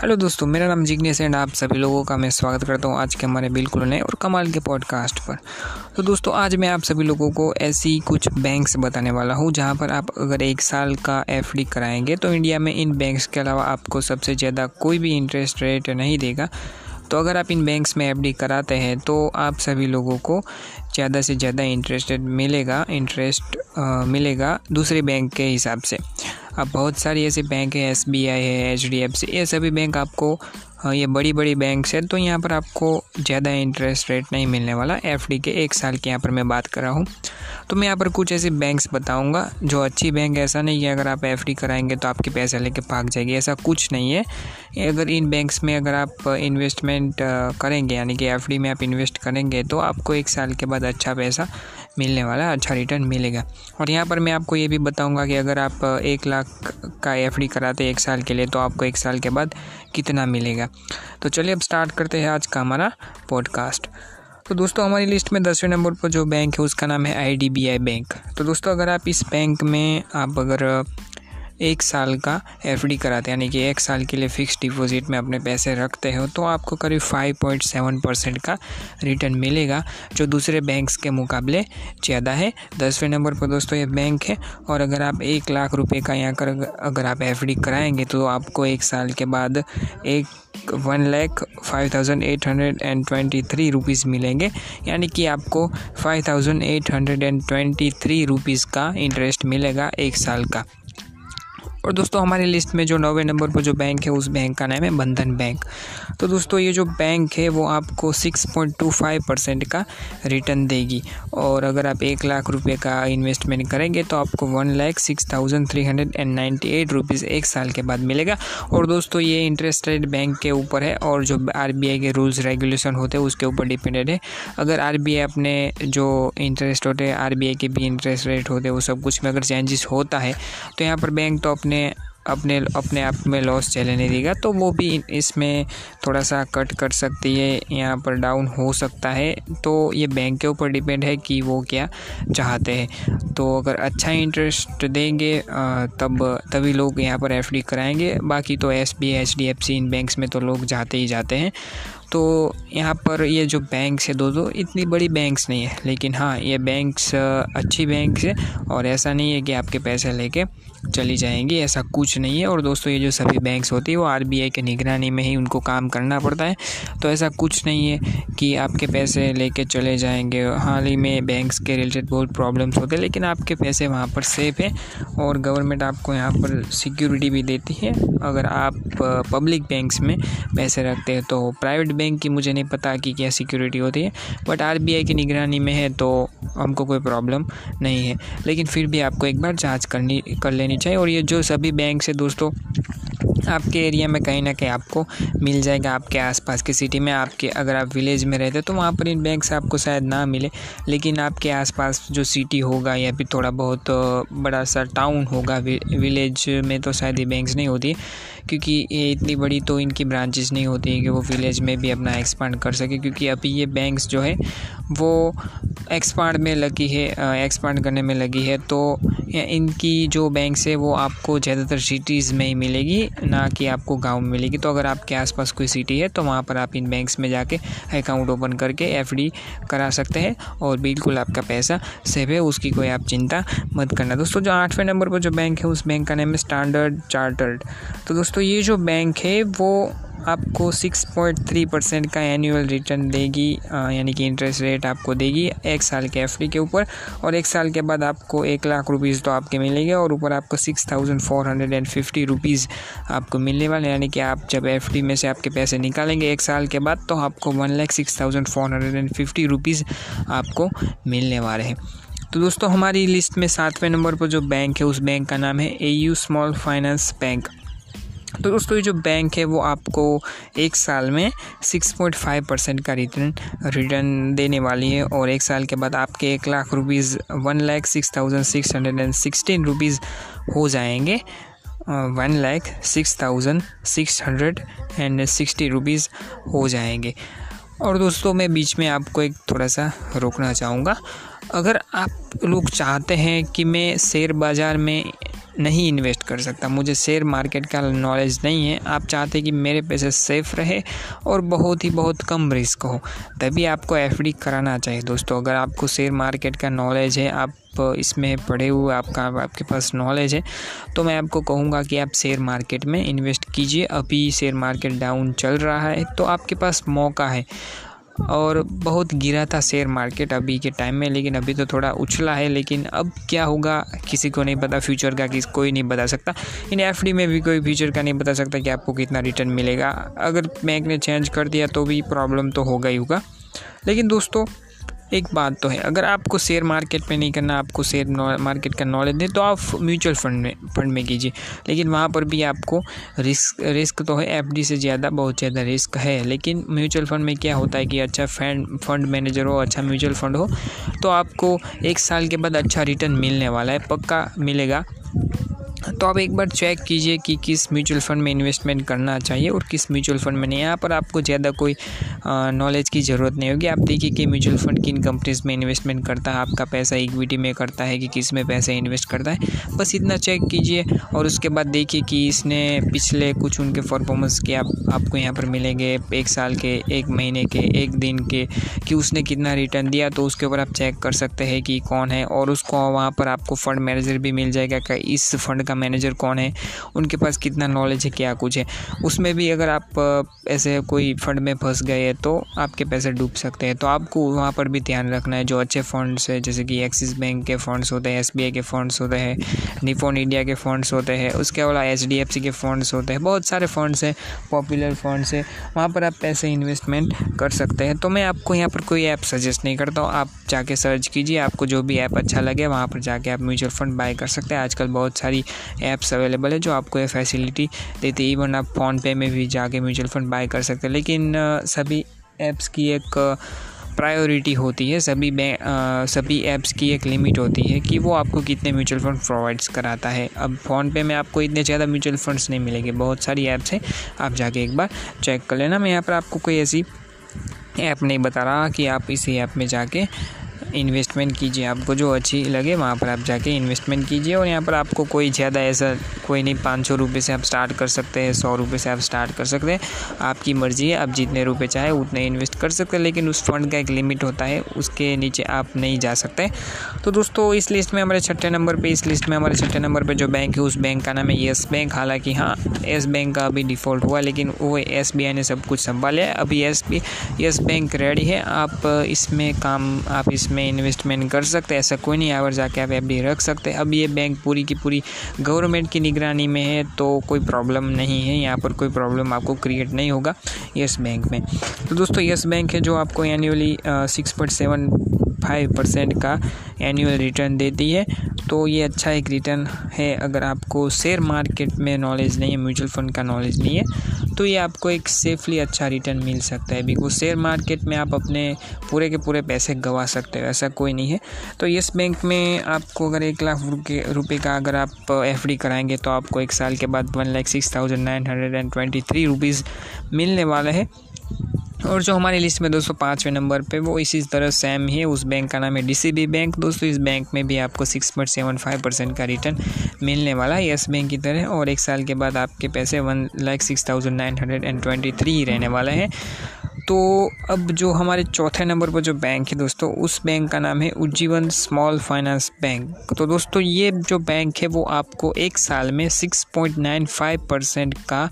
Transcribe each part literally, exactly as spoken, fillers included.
Hello दोस्तों, मेरा नाम जिग्नेश एंड आप सभी लोगों का मैं स्वागत करता हूं आज के हमारे बिल्कुल नए और कमाल के पॉडकास्ट पर। तो दोस्तों, आज मैं आप सभी लोगों को ऐसी कुछ बैंक्स बताने वाला हूं जहां पर आप अगर एक साल का एफडी कराएंगे तो इंडिया में इन बैंक्स के अलावा आपको सबसे ज़्यादा कोई भी इंटरेस्ट रेट नहीं देगा। तो अगर आप इन बैंक्स में एफडी कराते हैं तो आप सभी लोगों को ज़्यादा से ज़्यादा इंटरेस्ट मिलेगा इंटरेस्ट मिलेगा दूसरे बैंक के हिसाब से। अब बहुत सारी ऐसे बैंक है, एसबीआई है, एचडीएफसी, ये सभी बैंक आपको ये बड़ी बड़ी बैंक है तो यहाँ पर आपको ज़्यादा इंटरेस्ट रेट नहीं मिलने वाला। एफडी के एक साल की यहाँ पर मैं बात कर रहा हूँ। तो मैं यहाँ पर कुछ ऐसी बैंक्स बताऊँगा जो अच्छी बैंक, ऐसा नहीं है अगर आप एफडी कराएंगे तो आपके पैसे लेके भाग जाएगी, ऐसा कुछ नहीं है। अगर इन बैंक्स में अगर आप इन्वेस्टमेंट करेंगे यानी कि एफडी में आप इन्वेस्ट करेंगे तो आपको एक साल के बाद अच्छा पैसा मिलने वाला, अच्छा रिटर्न मिलेगा। और यहाँ पर मैं आपको ये भी बताऊँगा कि अगर आप एक लाख का एफडी कराते एक साल के लिए तो आपको एक साल के बाद कितना मिलेगा। तो चलिए अब स्टार्ट करते हैं आज का हमारा पॉडकास्ट। तो दोस्तों, हमारी लिस्ट में दसवें नंबर पर जो बैंक है उसका नाम है आईडीबीआई बैंक। तो दोस्तों, अगर आप इस बैंक में आप अगर एक साल का एफडी कराते हैं यानी कि एक साल के लिए फ़िक्स डिपॉजिट में अपने पैसे रखते हो तो आपको करीब पाँच पॉइंट सात परसेंट का रिटर्न मिलेगा जो दूसरे बैंक्स के मुकाबले ज़्यादा है। दसवें नंबर पर दोस्तों ये बैंक है। और अगर आप एक लाख रुपए का यहाँ कर अगर आप एफडी कराएंगे तो आपको एक साल के बाद एक one lakh five thousand eight hundred and twenty three rupees मिलेंगे यानी कि आपको five thousand eight hundred and twenty three rupees का इंटरेस्ट मिलेगा एक साल का। और दोस्तों, हमारी लिस्ट में जो नौवें नंबर पर जो बैंक है उस बैंक का नाम है बंधन बैंक। तो दोस्तों, ये जो बैंक है वो आपको छह पॉइंट दो पाँच परसेंट का रिटर्न देगी। और अगर आप एक लाख रुपए का इन्वेस्टमेंट करेंगे तो आपको one lakh six thousand three hundred and ninety eight rupees एक साल के बाद मिलेगा। और दोस्तों, ये इंटरेस्ट रेट बैंक के ऊपर है और जो आरबीआई के रूल्स रेगुलेशन होते हैं उसके ऊपर डिपेंडेड है। अगर आरबीआई अपने जो इंटरेस्ट होते हैं, आरबीआई के भी इंटरेस्ट रेट होते हैं, वो सब कुछ में अगर चेंजेस होता है तो यहाँ पर बैंक तो अपने अपने अपने आप में लॉस चले नहीं देगा, तो वो भी इसमें थोड़ा सा कट कर सकती है, यहाँ पर डाउन हो सकता है। तो ये बैंक के ऊपर डिपेंड है कि वो क्या चाहते हैं। तो अगर अच्छा इंटरेस्ट देंगे तब तभी लोग यहाँ पर एफडी कराएंगे, बाकी तो एसबीआई, एचडीएफसी, इन बैंक्स में तो लोग जाते ही जाते हैं। तो यहाँ पर ये जो बैंक्स है दोस्तों, इतनी बड़ी बैंक्स नहीं है, लेकिन हाँ ये बैंक्स अच्छी बैंक्स है और ऐसा नहीं है कि आपके पैसे लेके चली जाएंगी, ऐसा कुछ नहीं है। और दोस्तों, ये जो सभी बैंक्स होती है वो आरबीआई के निगरानी में ही उनको काम करना पड़ता है, तो ऐसा कुछ नहीं है कि आपके पैसे लेके चले जाएंगे। हाल ही में बैंक्स के रिलेटेड बहुत प्रॉब्लम्स होते हैं, लेकिन आपके पैसे वहाँ पर सेफ़ है और गवर्नमेंट आपको यहाँ पर सिक्योरिटी भी देती है अगर आप पब्लिक बैंक्स में पैसे रखते हैं। तो प्राइवेट बैंक की मुझे नहीं पता कि क्या सिक्योरिटी होती है, बट आरबीआई की निगरानी में है तो हमको कोई प्रॉब्लम नहीं है, लेकिन फिर भी आपको एक बार जांच करनी कर लेनी चाहिए। और ये जो सभी बैंक से दोस्तों आपके एरिया में कहीं ना कहीं आपको मिल जाएगा, आपके आसपास के सिटी में। आपके अगर आप विलेज में रहते तो वहाँ पर इन बैंक से आपको शायद ना मिले, लेकिन आपके आसपास जो सिटी होगा या फिर थोड़ा बहुत बड़ा सा टाउन होगा, विलेज में तो शायद ये बैंक्स नहीं होती, क्योंकि ये इतनी बड़ी तो इनकी ब्रांचेस नहीं होती कि वो विलेज में भी अपना एक्सपांड कर सके, क्योंकि अभी ये बैंक्स जो है वो एक्सपांड में लगी है एक्सपांड करने में लगी है। तो इनकी जो बैंक्स है वो आपको ज़्यादातर सिटीज़ में ही मिलेगी, ना कि आपको गांव में मिलेगी। तो अगर आपके आसपास कोई सिटी है तो वहाँ पर आप इन बैंक्स में जाके अकाउंट ओपन करके एफडी करा सकते हैं और बिल्कुल आपका पैसा सेफ है, उसकी कोई आप चिंता मत करना। दोस्तों, जो आठवें नंबर पर जो बैंक है उस बैंक का नाम है स्टांडर्ड चार्टर्ड। तो दोस्तों, ये जो बैंक है वो आपको छह पॉइंट तीन परसेंट का एनुअल रिटर्न देगी, यानी कि इंटरेस्ट रेट आपको देगी एक साल के एफडी के ऊपर। और एक साल के बाद आपको एक लाख रुपीज़ तो आपके मिलेंगे और ऊपर आपको six thousand four hundred and fifty rupees आपको मिलने वाले, यानी कि आप जब एफडी में से आपके पैसे निकालेंगे एक साल के बाद तो आपको one lakh six thousand four hundred and fifty rupees आपको मिलने वाले हैं। तो दोस्तों, हमारी लिस्ट में सातवें नंबर पर जो बैंक है उस बैंक का नाम है एयू स्मॉल फाइनेंस बैंक। तो दोस्तों, ये जो बैंक है वो आपको एक साल में छह पॉइंट पाँच परसेंट का रिटर्न रिटर्न देने वाली है और एक साल के बाद आपके एक lakh rupees one lakh six thousand six hundred and sixteen rupees हो जाएंगे one lakh six thousand six hundred and sixty rupees हो जाएंगे। और दोस्तों, मैं बीच में आपको एक थोड़ा सा रोकना चाहूँगा। अगर आप लोग चाहते हैं कि मैं शेयर बाज़ार में नहीं इन्वेस्ट कर सकता, मुझे शेयर मार्केट का नॉलेज नहीं है। आप चाहते कि मेरे पैसे सेफ रहे और बहुत ही बहुत कम रिस्क हो, तभी आपको एफडी कराना चाहिए। दोस्तों, अगर आपको शेयर मार्केट का नॉलेज है, आप इसमें पढ़े हुए, आपका आपके पास नॉलेज है, तो मैं आपको कहूँगा कि आप शेयर मार्केट में इन्वेस्ट कीजिए। अभी शेयर मार्केट डाउन चल रहा है तो आपके पास मौका है, और बहुत गिरा था शेयर मार्केट अभी के टाइम में, लेकिन अभी तो थोड़ा उछला है, लेकिन अब क्या होगा किसी को नहीं पता, फ्यूचर का किस कोई नहीं बता सकता। इन एफडी में भी कोई फ्यूचर का नहीं बता सकता कि आपको कितना रिटर्न मिलेगा। अगर बैंक ने चेंज कर दिया तो भी प्रॉब्लम तो होगा ही होगा। लेकिन दोस्तों, एक बात तो है, अगर आपको शेयर मार्केट में नहीं करना, आपको शेयर मार्केट का नॉलेज है, तो आप म्यूचुअल फंड में फंड में कीजिए, लेकिन वहाँ पर भी आपको रिस्क रिस्क तो है, एफडी से ज़्यादा बहुत ज़्यादा रिस्क है। लेकिन म्यूचुअल फंड में क्या होता है कि अच्छा फंड फंड मैनेजर हो, अच्छा म्यूचुअल फंड हो, तो आपको एक साल के बाद अच्छा रिटर्न मिलने वाला है, पक्का मिलेगा। तो आप एक बार चेक कीजिए कि किस म्यूचुअल फंड में इन्वेस्टमेंट करना चाहिए और किस म्यूचुअल फंड में नहीं। यहाँ पर आपको ज़्यादा कोई नॉलेज की ज़रूरत नहीं होगी। आप देखिए कि म्यूचुअल फंड किन कंपनीज़ में इन्वेस्टमेंट करता है, आपका पैसा इक्विटी में करता है कि किस में पैसे इन्वेस्ट करता है, बस इतना चेक कीजिए। और उसके बाद देखिए कि इसने पिछले कुछ उनके परफॉर्मेंस के आप, आपको यहाँ पर मिलेंगे, एक साल के, एक महीने के, एक दिन के, कि उसने कितना रिटर्न दिया, तो उसके ऊपर आप चेक कर सकते हैं कि कौन है। और उसको वहाँ पर आपको फंड मैनेजर भी मिल जाएगा कि इस फंड का मैनेजर कौन है, उनके पास कितना नॉलेज है, क्या कुछ है। उसमें भी अगर आप ऐसे कोई फंड में फंस गए हैं तो आपके पैसे डूब सकते हैं, तो आपको वहाँ पर भी ध्यान रखना है। जो अच्छे फंड्स है, जैसे कि एक्सिस बैंक के फंड्स होते हैं, एसबीआई के फंड्स होते हैं, निप्पॉन इंडिया के फंड्स होते हैं, उसके अलावा एचडीएफसी के फंड्स होते हैं, बहुत सारे फंड्स हैं, पॉपुलर फंड्स है, वहाँ पर आप पैसे इन्वेस्टमेंट कर सकते हैं। तो मैं आपको यहाँ पर कोई ऐप सजेस्ट नहीं करता हूँ, आप जाके सर्च कीजिए, आपको जो भी ऐप अच्छा लगे वहाँ पर जाके आप म्यूचुअल फंड बाय कर सकते हैं। आजकल बहुत सारी ऐप्स अवेलेबल है जो आपको ये फैसिलिटी देते हैं, इवन आप फोनपे में भी जाके म्यूचुअल फंड बाय कर सकते हैं। लेकिन सभी ऐप्स की एक प्रायोरिटी होती है, सभी बैंक सभी ऐप्स की एक लिमिट होती है कि वो आपको कितने म्यूचुअल फंड प्रोवाइड्स कराता है। अब फ़ोनपे में आपको इतने ज़्यादा म्यूचुअल फंड्स नहीं मिलेंगे, बहुत सारी ऐप्स हैं, आप जाके एक बार चेक कर लेना। मैं यहाँ पर आपको कोई ऐसी ऐप नहीं बता रहा कि आप इसी ऐप में जाके इन्वेस्टमेंट कीजिए, आपको जो अच्छी लगे वहाँ पर आप जाके इन्वेस्टमेंट कीजिए। और यहाँ पर आपको कोई ज़्यादा ऐसा कोई नहीं, पाँच सौ रुपये से आप स्टार्ट कर सकते हैं, सौ रुपये से आप स्टार्ट कर सकते हैं, आपकी मर्ज़ी है, आप जितने रुपए चाहे उतने इन्वेस्ट कर सकते हैं। लेकिन उस फंड का एक लिमिट होता है, उसके नीचे आप नहीं जा सकते। तो दोस्तों, इस लिस्ट में हमारे छठे नंबर पर इस लिस्ट में हमारे छठे नंबर पर जो बैंक है, उस बैंक का नाम है येस बैंक। हालाँकि हाँ, येस बैंक का अभी डिफ़ॉल्ट हुआ, लेकिन वो एसबीआई ने सब कुछ संभाला है। अभी येस येस बैंक रेडी है, आप इसमें काम आप इसमें इन्वेस्टमेंट कर सकते हैं, ऐसा कोई नहीं, यहाँ पर जाके आप एफडी रख सकते हैं। अब ये बैंक पूरी की पूरी गवर्नमेंट की निगरानी में है, तो कोई प्रॉब्लम नहीं है, यहाँ पर कोई प्रॉब्लम आपको क्रिएट नहीं होगा येस बैंक में। तो दोस्तों, येस बैंक है जो आपको annually six point seven five percent का एनुअल रिटर्न देती है, तो ये अच्छा एक रिटर्न है। अगर आपको शेयर मार्केट में नॉलेज नहीं है, म्यूचुअल फंड का नॉलेज नहीं है, तो ये आपको एक सेफली अच्छा रिटर्न मिल सकता है, बिकॉज शेयर मार्केट में आप अपने पूरे के पूरे पैसे गंवा सकते हो, ऐसा कोई नहीं है। तो येस बैंक में आपको अगर एक लाख रुपये का अगर आप एफडी कराएंगे तो आपको एक साल के बाद one lakh six thousand nine hundred and twenty three rupees मिलने वाला है। और जो हमारी लिस्ट में दोस्तों पाँचवें नंबर पे वो इसी तरह सेम ही है, उस बैंक का नाम है डीसीबी बैंक। दोस्तों, इस बैंक में भी आपको six point seven five percent का रिटर्न मिलने वाला है येस बैंक की तरह, और एक साल के बाद आपके पैसे one lakh six thousand nine hundred and twenty three रहने वाला है। तो अब जो हमारे चौथे नंबर पर जो बैंक है दोस्तों, उस बैंक का नाम है उज्जीवन स्मॉल फाइनेंस बैंक। तो दोस्तों, ये जो बैंक है वो आपको एक साल में six point nine five percent का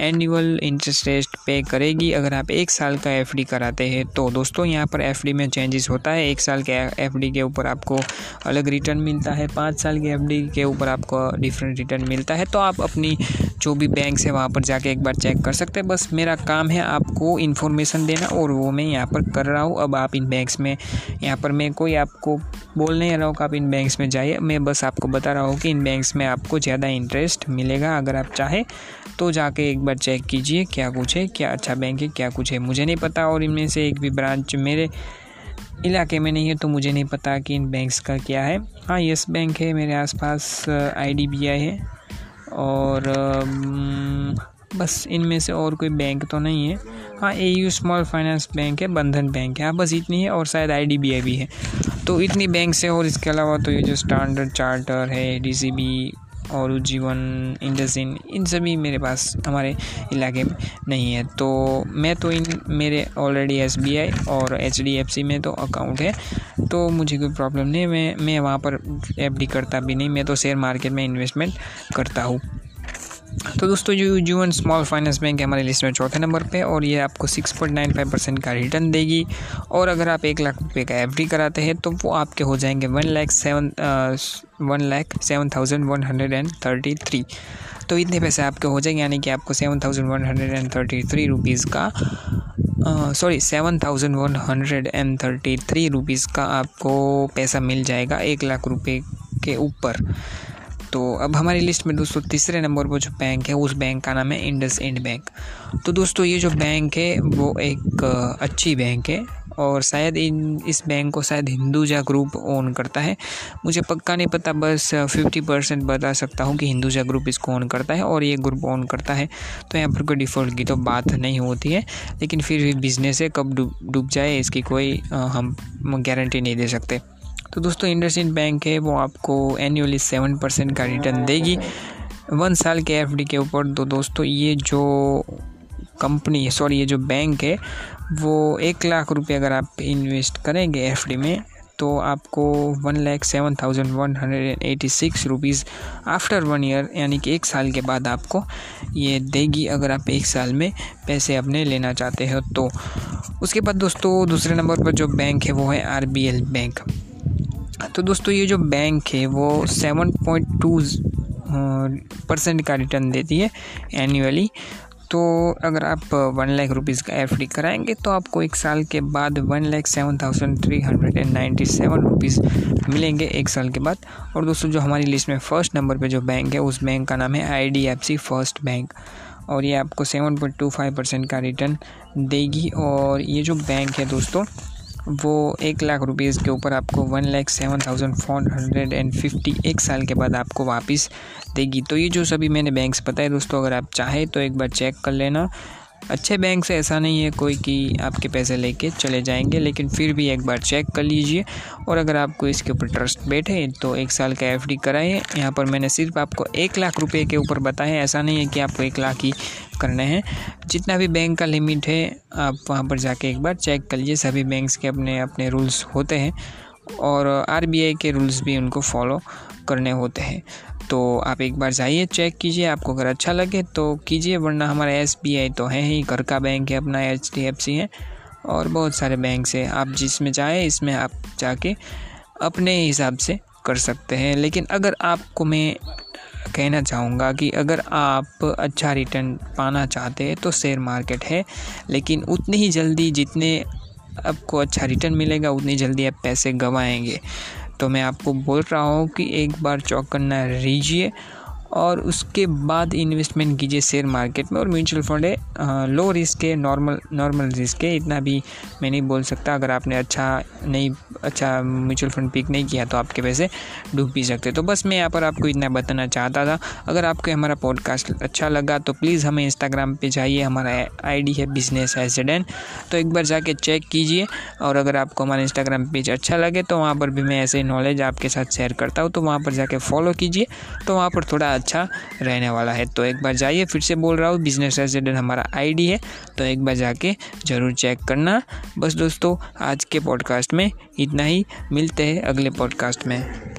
एनुअल इंटरेस्ट रेट पे करेगी, अगर आप एक साल का एफडी कराते हैं तो। दोस्तों, यहाँ पर एफडी में चेंजेस होता है, एक साल के एफडी के ऊपर आपको अलग रिटर्न मिलता है, पाँच साल के एफडी के ऊपर आपको डिफरेंट रिटर्न मिलता है। तो आप अपनी जो भी बैंक से वहाँ पर जाके एक बार चेक कर सकते हैं। बस मेरा काम है आपको इन्फॉर्मेशन देना, और वो मैं यहाँ पर कर रहा हूँ। अब आप इन बैंक्स में, यहाँ पर मैं कोई आपको बोल नहीं रहा हूँ कि आप इन बैंक्स में जाइए, मैं बस आपको बता रहा हूँ कि इन बैंक्स में आपको ज़्यादा इंटरेस्ट मिलेगा। अगर आप चाहे तो जाके एक बार चेक कीजिए क्या कुछ है, क्या अच्छा बैंक है, क्या कुछ है, मुझे नहीं पता। और इनमें से एक भी ब्रांच मेरे इलाके में नहीं है, तो मुझे नहीं पता कि इन बैंक्स का क्या है। हाँ, येस बैंक है मेरे आसपास, आईडीबीआई है, और बस इनमें से और कोई बैंक तो नहीं है। हाँ, एयू स्मॉल फाइनेंस बैंक है, बंधन बैंक है, हाँ बस इतनी है, और शायद आईडीबीआई भी है। तो इतनी बैंक से, और इसके अलावा तो ये जो स्टांडर्ड चार्टर्ड है, डीसीबी और उज्जीवन, इंडस इंड, इन सभी मेरे पास हमारे इलाके में नहीं है। तो मैं तो इन मेरे ऑलरेडी एसबीआई और एचडीएफसी में तो अकाउंट है, तो मुझे कोई प्रॉब्लम नहीं। मैं मैं वहाँ पर एफडी करता भी नहीं, मैं तो शेयर मार्केट में इन्वेस्टमेंट करता हूँ। तो दोस्तों, जो उज्जीवन स्मॉल फाइनेंस बैंक हमारे लिस्ट में चौथे नंबर पे, और ये आपको छह पॉइंट नौ पाँच परसेंट का रिटर्न देगी। और अगर आप एक लाख रुपए का एफडी कराते हैं तो वो आपके हो जाएंगे one lakh seven one lakh seven thousand one hundred and thirty three तो इतने पैसे आपके हो जाएंगे, यानी कि आपको seven thousand one hundred and thirty three rupees का sorry seven thousand one hundred and thirty three rupees का आपको पैसा मिल जाएगा एक लाख रुपये के ऊपर। तो अब हमारी लिस्ट में दोस्तों तीसरे नंबर पर जो बैंक है, उस बैंक का नाम है इंडस इंड बैंक। तो दोस्तों, ये जो बैंक है वो एक अच्छी बैंक है, और शायद इन इस बैंक को शायद हिंदुजा ग्रुप ओन करता है, मुझे पक्का नहीं पता, बस पचास परसेंट बता सकता हूँ कि हिंदुजा ग्रुप इसको ओन करता है और ये ग्रुप ओन करता है। तो यहाँ पर कोई डिफ़ॉल्ट की तो बात नहीं होती है, लेकिन फिर भी बिजनेस है, कब डूब डूब जाए इसकी कोई हम गारंटी नहीं दे सकते। तो दोस्तों, इंडस इंड बैंक है वो आपको एनुअली सेवन परसेंट का रिटर्न देगी वन साल के एफडी के ऊपर। तो दोस्तों, ये जो कंपनी है सॉरी ये जो बैंक है वो एक लाख रुपए अगर आप इन्वेस्ट करेंगे एफडी में तो आपको one lakh seven thousand one hundred and eighty six rupees after one year, यानी कि एक साल के बाद आपको ये देगी, अगर आप एक साल में पैसे अपने लेना चाहते हो तो। उसके बाद दोस्तों, दूसरे नंबर पर जो बैंक है वो है आरबीएल बैंक। तो दोस्तों, ये जो बैंक है वो सात पॉइंट दो परसेंट का रिटर्न देती है एनुअली। तो अगर आप वन लाख रुपीज़ का एफडी कराएंगे तो आपको एक साल के बाद one lakh seven thousand three hundred and ninety seven rupees मिलेंगे एक साल के बाद। और दोस्तों, जो हमारी लिस्ट में फर्स्ट नंबर पे जो बैंक है, उस बैंक का नाम है आईडीएफसी फर्स्ट बैंक, और ये आपको सात पॉइंट दो पाँच परसेंट का रिटर्न देगी। और ये जो बैंक है दोस्तों वो एक लाख रुपीज़ के ऊपर आपको one lakh seven thousand four hundred and fifty एक साल के बाद आपको वापस देगी। तो ये जो सभी मैंने बैंक्स बताए दोस्तों, अगर आप चाहें तो एक बार चेक कर लेना, अच्छे बैंक से ऐसा नहीं है कोई कि आपके पैसे लेके चले जाएंगे, लेकिन फिर भी एक बार चेक कर लीजिए। और अगर आपको इसके ऊपर ट्रस्ट बैठे तो एक साल का एफडी कराएं। यहाँ पर मैंने सिर्फ आपको एक लाख रुपए के ऊपर बताया, ऐसा नहीं है कि आपको एक लाख ही करने हैं, जितना भी बैंक का लिमिट है आप वहाँ पर जाके एक बार चेक कर लीजिए। सभी बैंक्स के अपने अपने रूल्स होते हैं और आरबीआई के रूल्स भी उनको फॉलो करने होते हैं। तो आप एक बार जाइए, चेक कीजिए, आपको अगर अच्छा लगे तो कीजिए, वरना हमारा एसबीआई तो है ही, घर का बैंक है अपना, एचडीएफसी है और बहुत सारे बैंक है, आप जिसमें जाएं इसमें आप जाके अपने हिसाब से कर सकते हैं। लेकिन अगर आपको मैं कहना चाहूँगा कि अगर आप अच्छा रिटर्न पाना चाहते हैं तो शेयर मार्केट है, लेकिन उतनी ही जल्दी जितने आपको अच्छा रिटर्न मिलेगा उतनी जल्दी आप पैसे गंवाएंगे। तो मैं आपको बोल रहा हूँ कि एक बार चौकन्ना रहिए और उसके बाद इन्वेस्टमेंट कीजिए शेयर मार्केट में। और म्यूचुअल फंड है, लो रिस्क है, नॉर्मल नॉर्मल रिस्क है, इतना भी मैं नहीं बोल सकता। अगर आपने अच्छा नहीं अच्छा म्यूचुअल फंड पिक नहीं किया तो आपके पैसे डूब भी सकते। तो बस मैं यहाँ पर आपको इतना बताना चाहता था। अगर आपको हमारा पॉडकास्ट अच्छा लगा तो प्लीज़ हमें इंस्टाग्राम पर जाइए, हमारा आई डी है बिजनेस एजडेन, तो एक बार जाके चेक कीजिए। और अगर आपको हमारा इंस्टाग्राम पेज अच्छा लगे तो वहाँ पर भी मैं ऐसे नॉलेज आपके साथ शेयर करता हूँ, तो वहाँ पर जाके फॉलो कीजिए, तो वहाँ पर थोड़ा अच्छा रहने वाला है। तो एक बार जाइए, फिर से बोल रहा हूँ, बिजनेस रेसिडेंट हमारा आईडी है, तो एक बार जाके ज़रूर चेक करना। बस दोस्तों, आज के पॉडकास्ट में इतना ही, मिलते हैं अगले पॉडकास्ट में।